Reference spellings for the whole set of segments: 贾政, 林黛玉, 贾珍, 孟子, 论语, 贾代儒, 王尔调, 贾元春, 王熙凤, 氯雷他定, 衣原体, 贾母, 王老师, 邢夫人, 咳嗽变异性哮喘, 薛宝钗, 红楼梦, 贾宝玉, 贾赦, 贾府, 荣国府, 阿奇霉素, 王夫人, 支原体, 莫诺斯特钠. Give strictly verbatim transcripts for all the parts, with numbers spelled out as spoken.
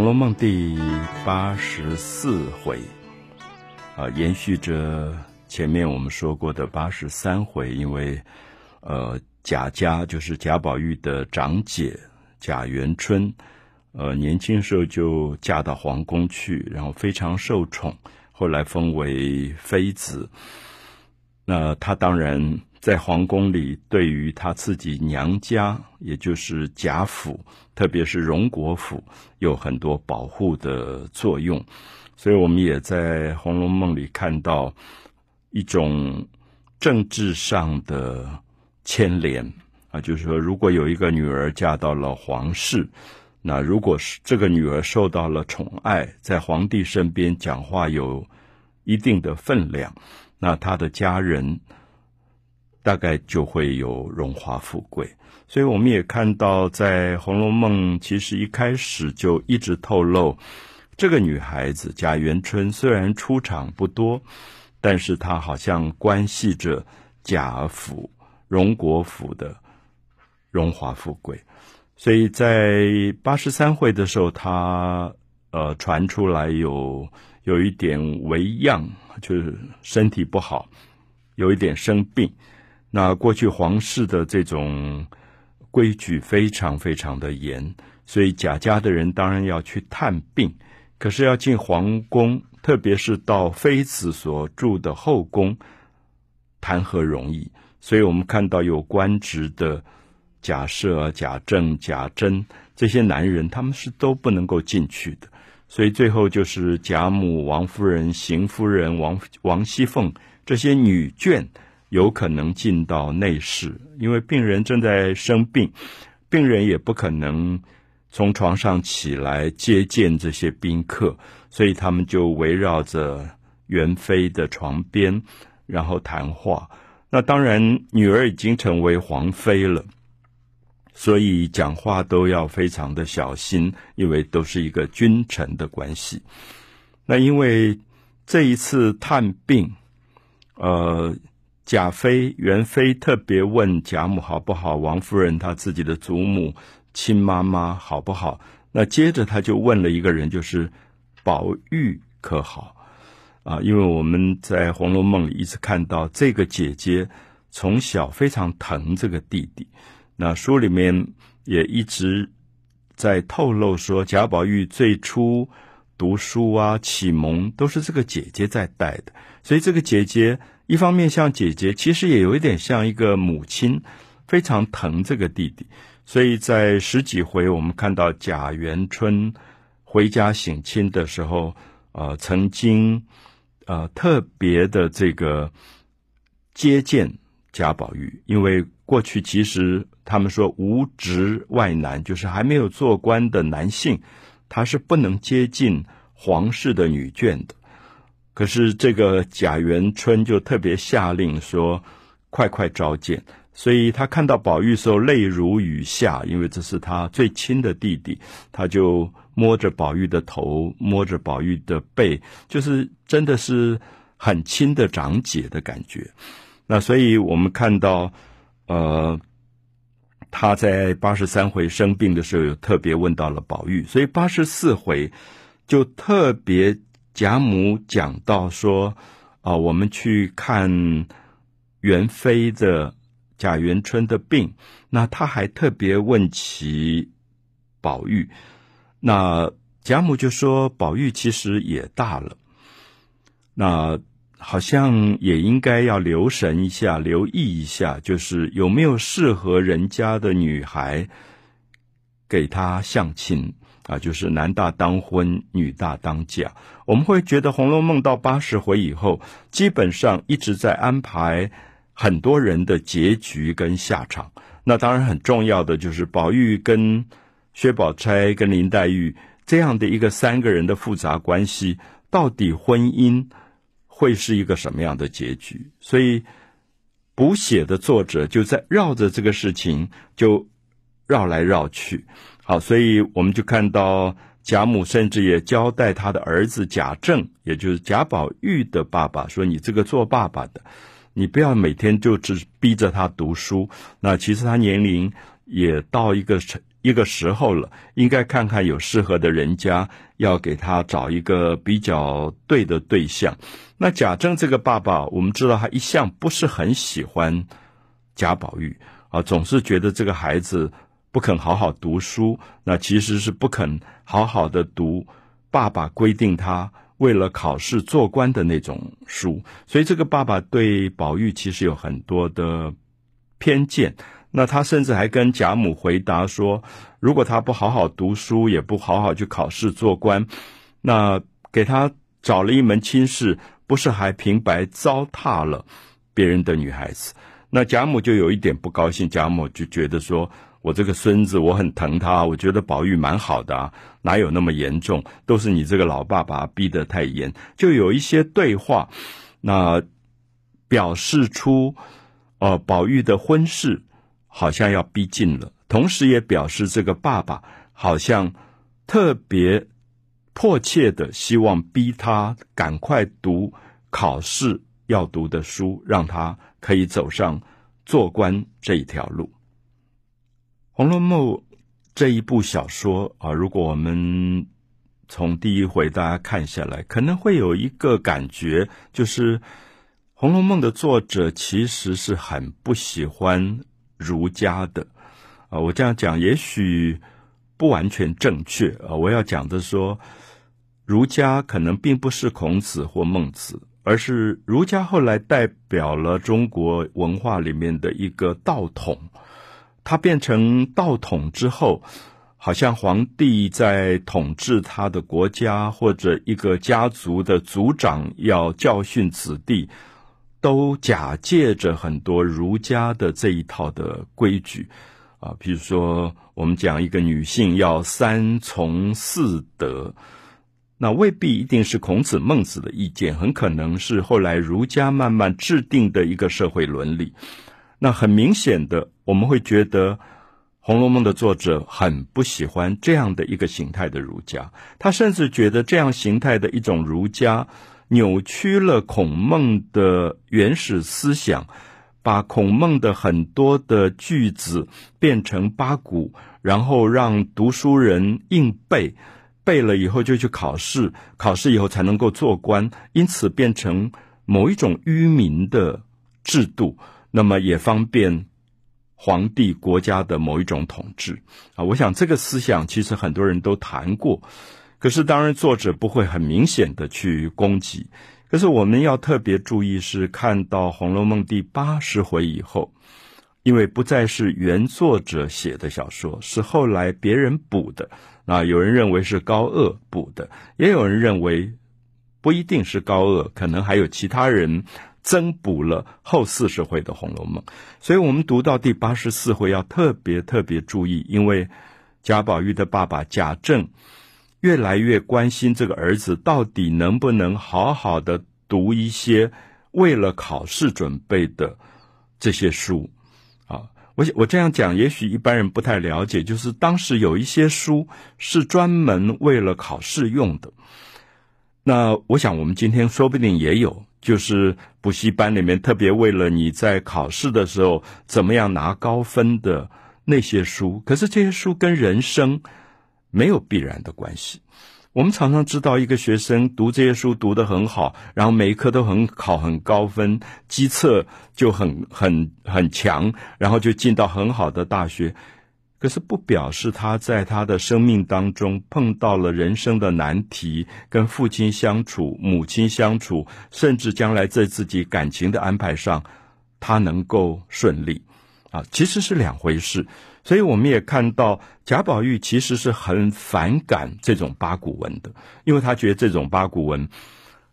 红楼梦》第八十四回啊、呃，延续着前面我们说过的八十三回，因为呃贾家就是贾宝玉的长姐贾元春，呃年轻时候就嫁到皇宫去，然后非常受宠，后来封为妃子。那她当然在皇宫里，对于她自己娘家，也就是贾府，特别是荣国府，有很多保护的作用。所以我们也在《红楼梦》里看到一种政治上的牵连啊，就是说，如果有一个女儿嫁到了皇室，那如果这个女儿受到了宠爱，在皇帝身边讲话有一定的分量，那她的家人大概就会有荣华富贵。所以我们也看到在《红楼梦》其实一开始就一直透露，这个女孩子贾元春虽然出场不多，但是她好像关系着贾府荣国府的荣华富贵。所以在八十三回的时候，她呃传出来有有一点微恙，就是身体不好，有一点生病。那过去皇室的这种规矩非常非常的严，所以贾家的人当然要去探病，可是要进皇宫，特别是到妃子所住的后宫，谈何容易。所以我们看到有官职的贾赦、贾政、贾珍这些男人，他们是都不能够进去的。所以最后就是贾母、王夫人、邢夫人、王王熙凤这些女眷有可能进到内室，因为病人正在生病，病人也不可能从床上起来接见这些宾客，所以他们就围绕着元妃的床边，然后谈话。那当然女儿已经成为皇妃了，所以讲话都要非常的小心，因为都是一个君臣的关系。那因为这一次探病，呃贾妃、元妃特别问贾母好不好，王夫人她自己的祖母、亲妈妈好不好。那接着她就问了一个人，就是宝玉可好啊？因为我们在《红楼梦》里一直看到这个姐姐从小非常疼这个弟弟，那书里面也一直在透露说，贾宝玉最初读书啊、启蒙都是这个姐姐在带的，所以这个姐姐一方面像姐姐，其实也有一点像一个母亲，非常疼这个弟弟。所以在十几回我们看到贾元春回家省亲的时候，呃，曾经呃特别的这个接见贾宝玉，因为过去其实他们说无职外男，就是还没有做官的男性，他是不能接近皇室的女眷的。可是这个贾元春就特别下令说快快召见，所以他看到宝玉时候泪如雨下，因为这是他最亲的弟弟，他就摸着宝玉的头，摸着宝玉的背，就是真的是很亲的长姐的感觉。那所以我们看到呃他在八十三回生病的时候有特别问到了宝玉，所以八十四回就特别贾母讲到说啊、呃，我们去看元妃的贾元春的病，那他还特别问起宝玉，那贾母就说宝玉其实也大了，那好像也应该要留神一下，留意一下，就是有没有适合人家的女孩给他相亲啊，就是男大当婚，女大当嫁。我们会觉得《红楼梦》到八十回以后，基本上一直在安排很多人的结局跟下场。那当然很重要的就是宝玉跟薛宝钗跟林黛玉这样的一个三个人的复杂关系，到底婚姻会是一个什么样的结局？所以补写的作者就在绕着这个事情就绕来绕去。好，所以我们就看到贾母甚至也交代他的儿子贾政，也就是贾宝玉的爸爸，说你这个做爸爸的，你不要每天就只逼着他读书，那其实他年龄也到一个一个时候了，应该看看有适合的人家，要给他找一个比较对的对象。那贾政这个爸爸，我们知道他一向不是很喜欢贾宝玉啊，总是觉得这个孩子不肯好好读书，那其实是不肯好好的读爸爸规定他为了考试做官的那种书，所以这个爸爸对宝玉其实有很多的偏见。那他甚至还跟贾母回答说，如果他不好好读书，也不好好去考试做官，那给他找了一门亲事，不是还平白糟蹋了别人的女孩子。那贾母就有一点不高兴，贾母就觉得说，我这个孙子我很疼他，我觉得宝玉蛮好的啊，哪有那么严重，都是你这个老爸爸逼得太严，就有一些对话，那表示出呃，宝玉的婚事好像要逼近了，同时也表示这个爸爸好像特别迫切的希望逼他赶快读考试要读的书，让他可以走上做官这一条路。《红楼梦》这一部小说啊，如果我们从第一回大家看下来，可能会有一个感觉，就是《红楼梦》的作者其实是很不喜欢儒家的啊，我这样讲也许不完全正确啊。我要讲的说，儒家可能并不是孔子或孟子，而是儒家后来代表了中国文化里面的一个道统。它变成道统之后，好像皇帝在统治他的国家，或者一个家族的族长要教训子弟，都假借着很多儒家的这一套的规矩啊，比如说我们讲一个女性要三从四德，那未必一定是孔子孟子的意见，很可能是后来儒家慢慢制定的一个社会伦理。那很明显的，我们会觉得《红楼梦》的作者很不喜欢这样的一个形态的儒家，他甚至觉得这样形态的一种儒家扭曲了孔孟的原始思想，把孔孟的很多的句子变成八股，然后让读书人硬背，背了以后就去考试，考试以后才能够做官，因此变成某一种愚民的制度，那么也方便皇帝国家的某一种统治啊。我想这个思想其实很多人都谈过，可是当然作者不会很明显的去攻击。可是我们要特别注意是看到《红楼梦》第八十回以后，因为不再是原作者写的小说，是后来别人补的。那有人认为是高鹗补的，也有人认为不一定是高鹗，可能还有其他人增补了后四十回的《红楼梦》。所以我们读到第八十四回要特别特别注意，因为贾宝玉的爸爸贾政越来越关心这个儿子到底能不能好好的读一些为了考试准备的这些书啊。我我这样讲也许一般人不太了解，就是当时有一些书是专门为了考试用的，那我想我们今天说不定也有，就是补习班里面特别为了你在考试的时候怎么样拿高分的那些书，可是这些书跟人生没有必然的关系。我们常常知道一个学生读这些书读得很好，然后每一科都很考很高分，基测就很很很强，然后就进到很好的大学，可是不表示他在他的生命当中碰到了人生的难题，跟父亲相处、母亲相处，甚至将来在自己感情的安排上他能够顺利啊，其实是两回事。所以我们也看到贾宝玉其实是很反感这种八股文的，因为他觉得这种八股文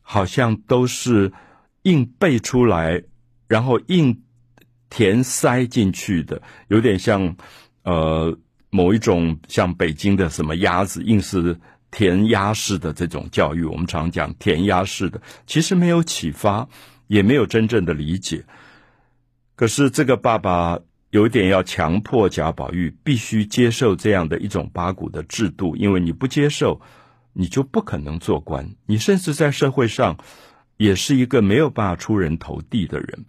好像都是硬背出来然后硬填塞进去的，有点像呃某一种像北京的什么鸭子，硬是填鸭式的这种教育，我们常讲填鸭式的，其实没有启发，也没有真正的理解。可是这个爸爸有点要强迫贾宝玉必须接受这样的一种八股的制度，因为你不接受你就不可能做官，你甚至在社会上也是一个没有办法出人头地的人。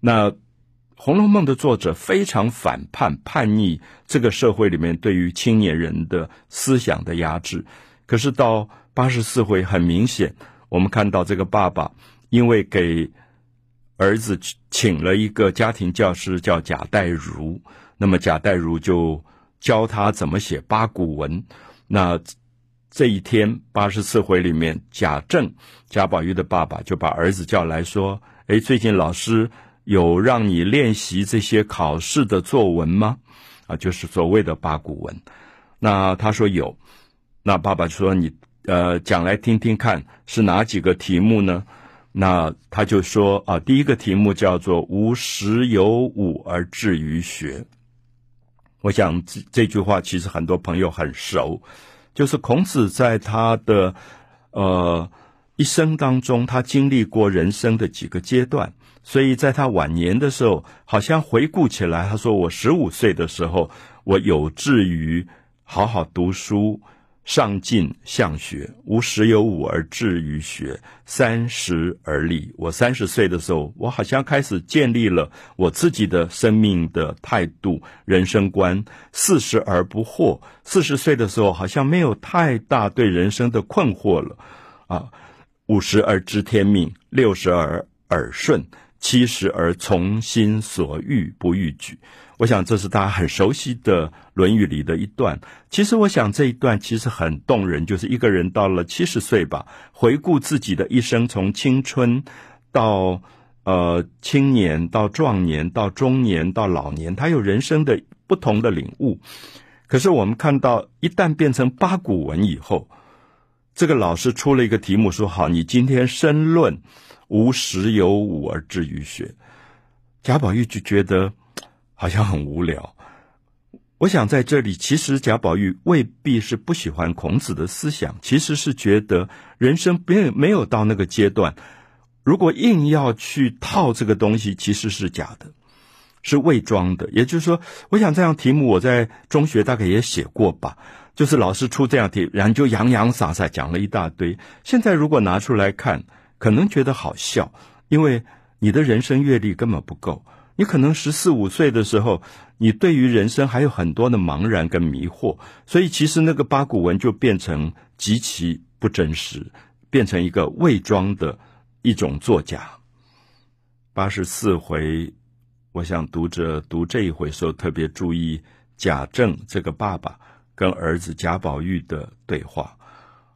那《红楼梦》的作者非常反叛叛逆这个社会里面对于青年人的思想的压制。可是到八十四回，很明显我们看到这个爸爸因为给儿子请了一个家庭教师叫贾代儒，那么贾代儒就教他怎么写八股文。那这一天八十四回里面，贾政贾宝玉的爸爸就把儿子叫来说，诶，最近老师有让你练习这些考试的作文吗？啊，就是所谓的八股文。那他说有。那爸爸说你呃讲来听听看，是哪几个题目呢？那他就说啊，第一个题目叫做无实有五而志于学。我想 这, 这句话其实很多朋友很熟，就是孔子在他的呃一生当中，他经历过人生的几个阶段，所以在他晚年的时候，好像回顾起来，他说我十五岁的时候，我有志于好好读书，上进向学，无十有五而志于学，三十而立。我三十岁的时候，我好像开始建立了我自己的生命的态度、人生观。四十而不惑，四十岁的时候好像没有太大对人生的困惑了啊。五十而知天命，六十而耳顺，七十而从心所欲不逾矩。我想这是大家很熟悉的《论语》里的一段。其实我想这一段其实很动人，就是一个人到了七十岁吧，回顾自己的一生，从青春到呃青年，到壮年，到中年，到老年，他有人生的不同的领悟。可是我们看到一旦变成八股文以后，这个老师出了一个题目说，好，你今天申论无十有五而志于学。贾宝玉就觉得好像很无聊。我想在这里，其实贾宝玉未必是不喜欢孔子的思想，其实是觉得人生没有到那个阶段，如果硬要去套这个东西，其实是假的，是伪装的。也就是说，我想这样题目我在中学大概也写过吧，就是老师出这样题，然后就洋洋洒洒讲了一大堆。现在如果拿出来看，可能觉得好笑，因为你的人生阅历根本不够。你可能十四五岁的时候，你对于人生还有很多的茫然跟迷惑，所以其实那个八股文就变成极其不真实，变成一个伪装的一种作假。八十四回，我想读者读这一回时候特别注意贾政这个爸爸跟儿子贾宝玉的对话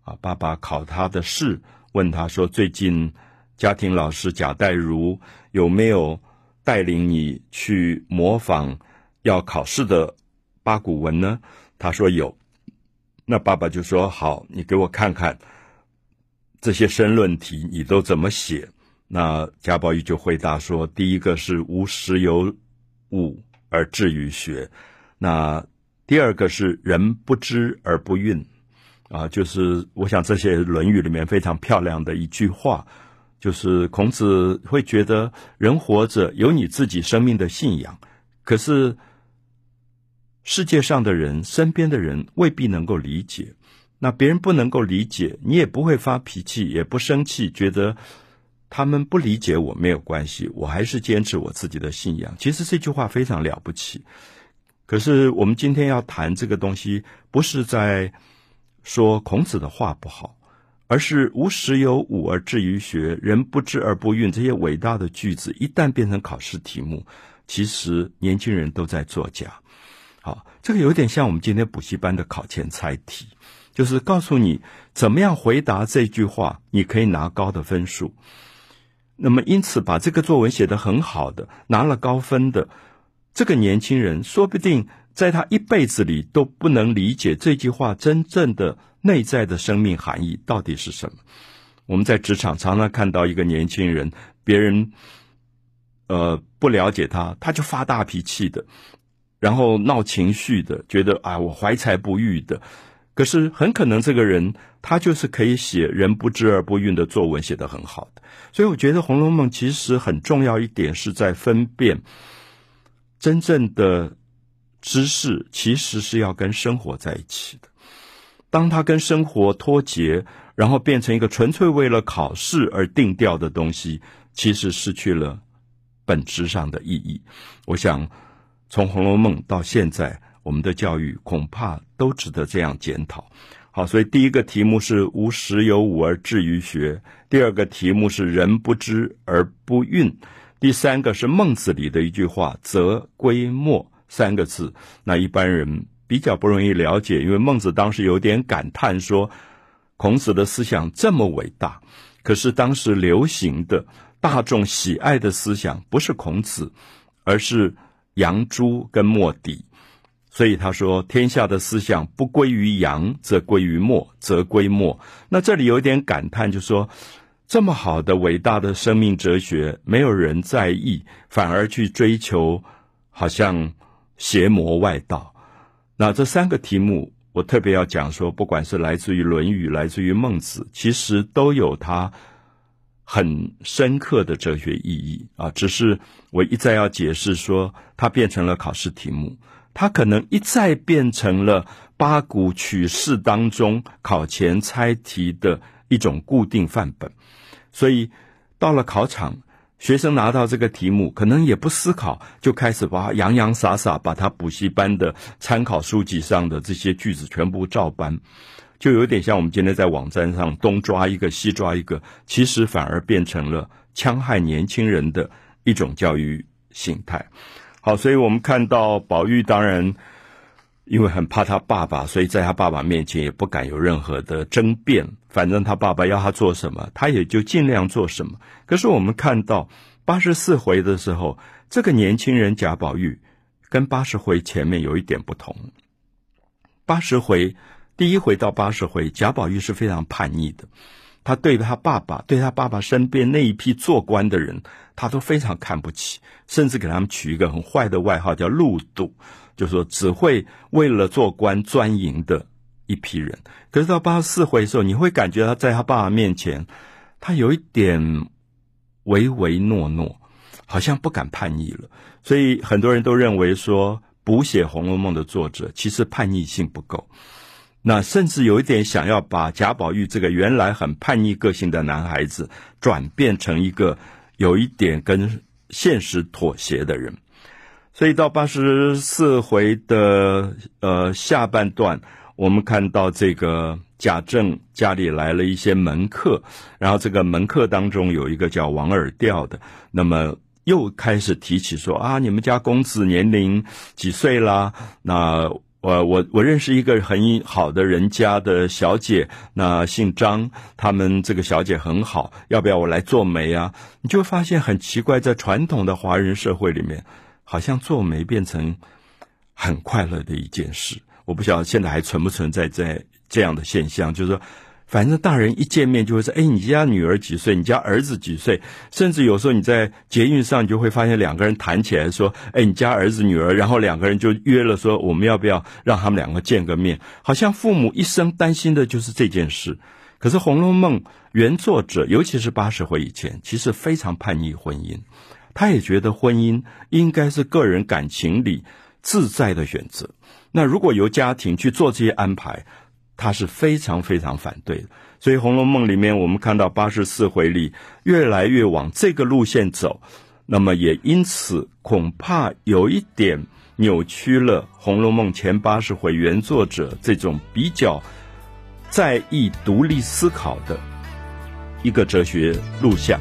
啊，爸爸考他的试，问他说，最近家庭老师贾代儒有没有带领你去模仿要考试的八股文呢？他说有。那爸爸就说，好，你给我看看这些申论题你都怎么写。那贾宝玉就回答说，第一个是无十有五而志于学，那第二个是人不知而不愠啊，就是我想这些《论语》里面非常漂亮的一句话，就是孔子会觉得人活着有你自己生命的信仰，可是世界上的人，身边的人未必能够理解，那别人不能够理解，你也不会发脾气，也不生气，觉得他们不理解我没有关系，我还是坚持我自己的信仰。其实这句话非常了不起。可是我们今天要谈这个东西，不是在说孔子的话不好，而是无十有五而志于学，人不知而不愠，这些伟大的句子一旦变成考试题目，其实年轻人都在作假。好，这个有点像我们今天补习班的考前猜题，就是告诉你怎么样回答这句话你可以拿高的分数，那么因此把这个作文写得很好的拿了高分的这个年轻人，说不定在他一辈子里都不能理解这句话真正的内在的生命含义到底是什么。我们在职场常常看到一个年轻人，别人呃不了解他，他就发大脾气的，然后闹情绪的，觉得啊我怀才不遇的。可是很可能这个人他就是可以写人不知而不愠的作文写得很好的。所以我觉得《红楼梦》其实很重要一点是在分辨真正的知识其实是要跟生活在一起的，当它跟生活脱节，然后变成一个纯粹为了考试而定调的东西，其实失去了本质上的意义。我想从《红楼梦》到现在，我们的教育恐怕都值得这样检讨。好，所以第一个题目是无实有五而志于学，第二个题目是人不知而不愠，第三个是孟子里的一句话则归末三个字，那一般人比较不容易了解，因为孟子当时有点感叹说孔子的思想这么伟大，可是当时流行的大众喜爱的思想不是孔子，而是杨朱跟墨翟。所以他说天下的思想不归于杨则归于墨则归末。那这里有点感叹，就说这么好的伟大的生命哲学没有人在意，反而去追求好像邪魔外道。那这三个题目我特别要讲说，不管是来自于论语来自于孟子，其实都有它很深刻的哲学意义啊。只是我一再要解释说它变成了考试题目，它可能一再变成了八股取士当中考前猜题的一种固定范本。所以到了考场，学生拿到这个题目可能也不思考，就开始把洋洋洒洒把他补习班的参考书籍上的这些句子全部照搬，就有点像我们今天在网站上东抓一个西抓一个，其实反而变成了戕害年轻人的一种教育形态。好，所以我们看到宝玉当然因为很怕他爸爸，所以在他爸爸面前也不敢有任何的争辩，反正他爸爸要他做什么他也就尽量做什么。可是我们看到八十四回的时候，这个年轻人贾宝玉跟八十回前面有一点不同。八十回第一回到八十回，贾宝玉是非常叛逆的，他对他爸爸对他爸爸身边那一批做官的人他都非常看不起，甚至给他们取一个很坏的外号叫路赌，就说只会为了做官钻营的一批人。可是到八十四回的时候，你会感觉他在他爸爸面前他有一点唯唯诺诺，好像不敢叛逆了。所以很多人都认为说补写《红楼梦》的作者其实叛逆性不够，那甚至有一点想要把贾宝玉这个原来很叛逆个性的男孩子转变成一个有一点跟现实妥协的人。所以到八十四回的呃下半段，我们看到这个贾政家里来了一些门客，然后这个门客当中有一个叫王尔调的，那么又开始提起说啊，你们家公子年龄几岁啦？那呃，我我认识一个很好的人家的小姐，那姓张，他们这个小姐很好，要不要我来做媒啊？你就发现很奇怪，在传统的华人社会里面，好像做媒变成很快乐的一件事。我不晓得现在还存不存在在这样的现象，就是说反正大人一见面就会说，哎，你家女儿几岁，你家儿子几岁，甚至有时候你在捷运上你就会发现两个人谈起来说，哎，你家儿子女儿，然后两个人就约了说我们要不要让他们两个见个面，好像父母一生担心的就是这件事。可是《红楼梦》原作者尤其是八十回以前其实非常叛逆婚姻，他也觉得婚姻应该是个人感情里自在的选择，那如果由家庭去做这些安排，他是非常非常反对的。所以《红楼梦》里面我们看到八十四回里越来越往这个路线走，那么也因此恐怕有一点扭曲了《红楼梦》前八十回原作者这种比较在意独立思考的一个哲学路线。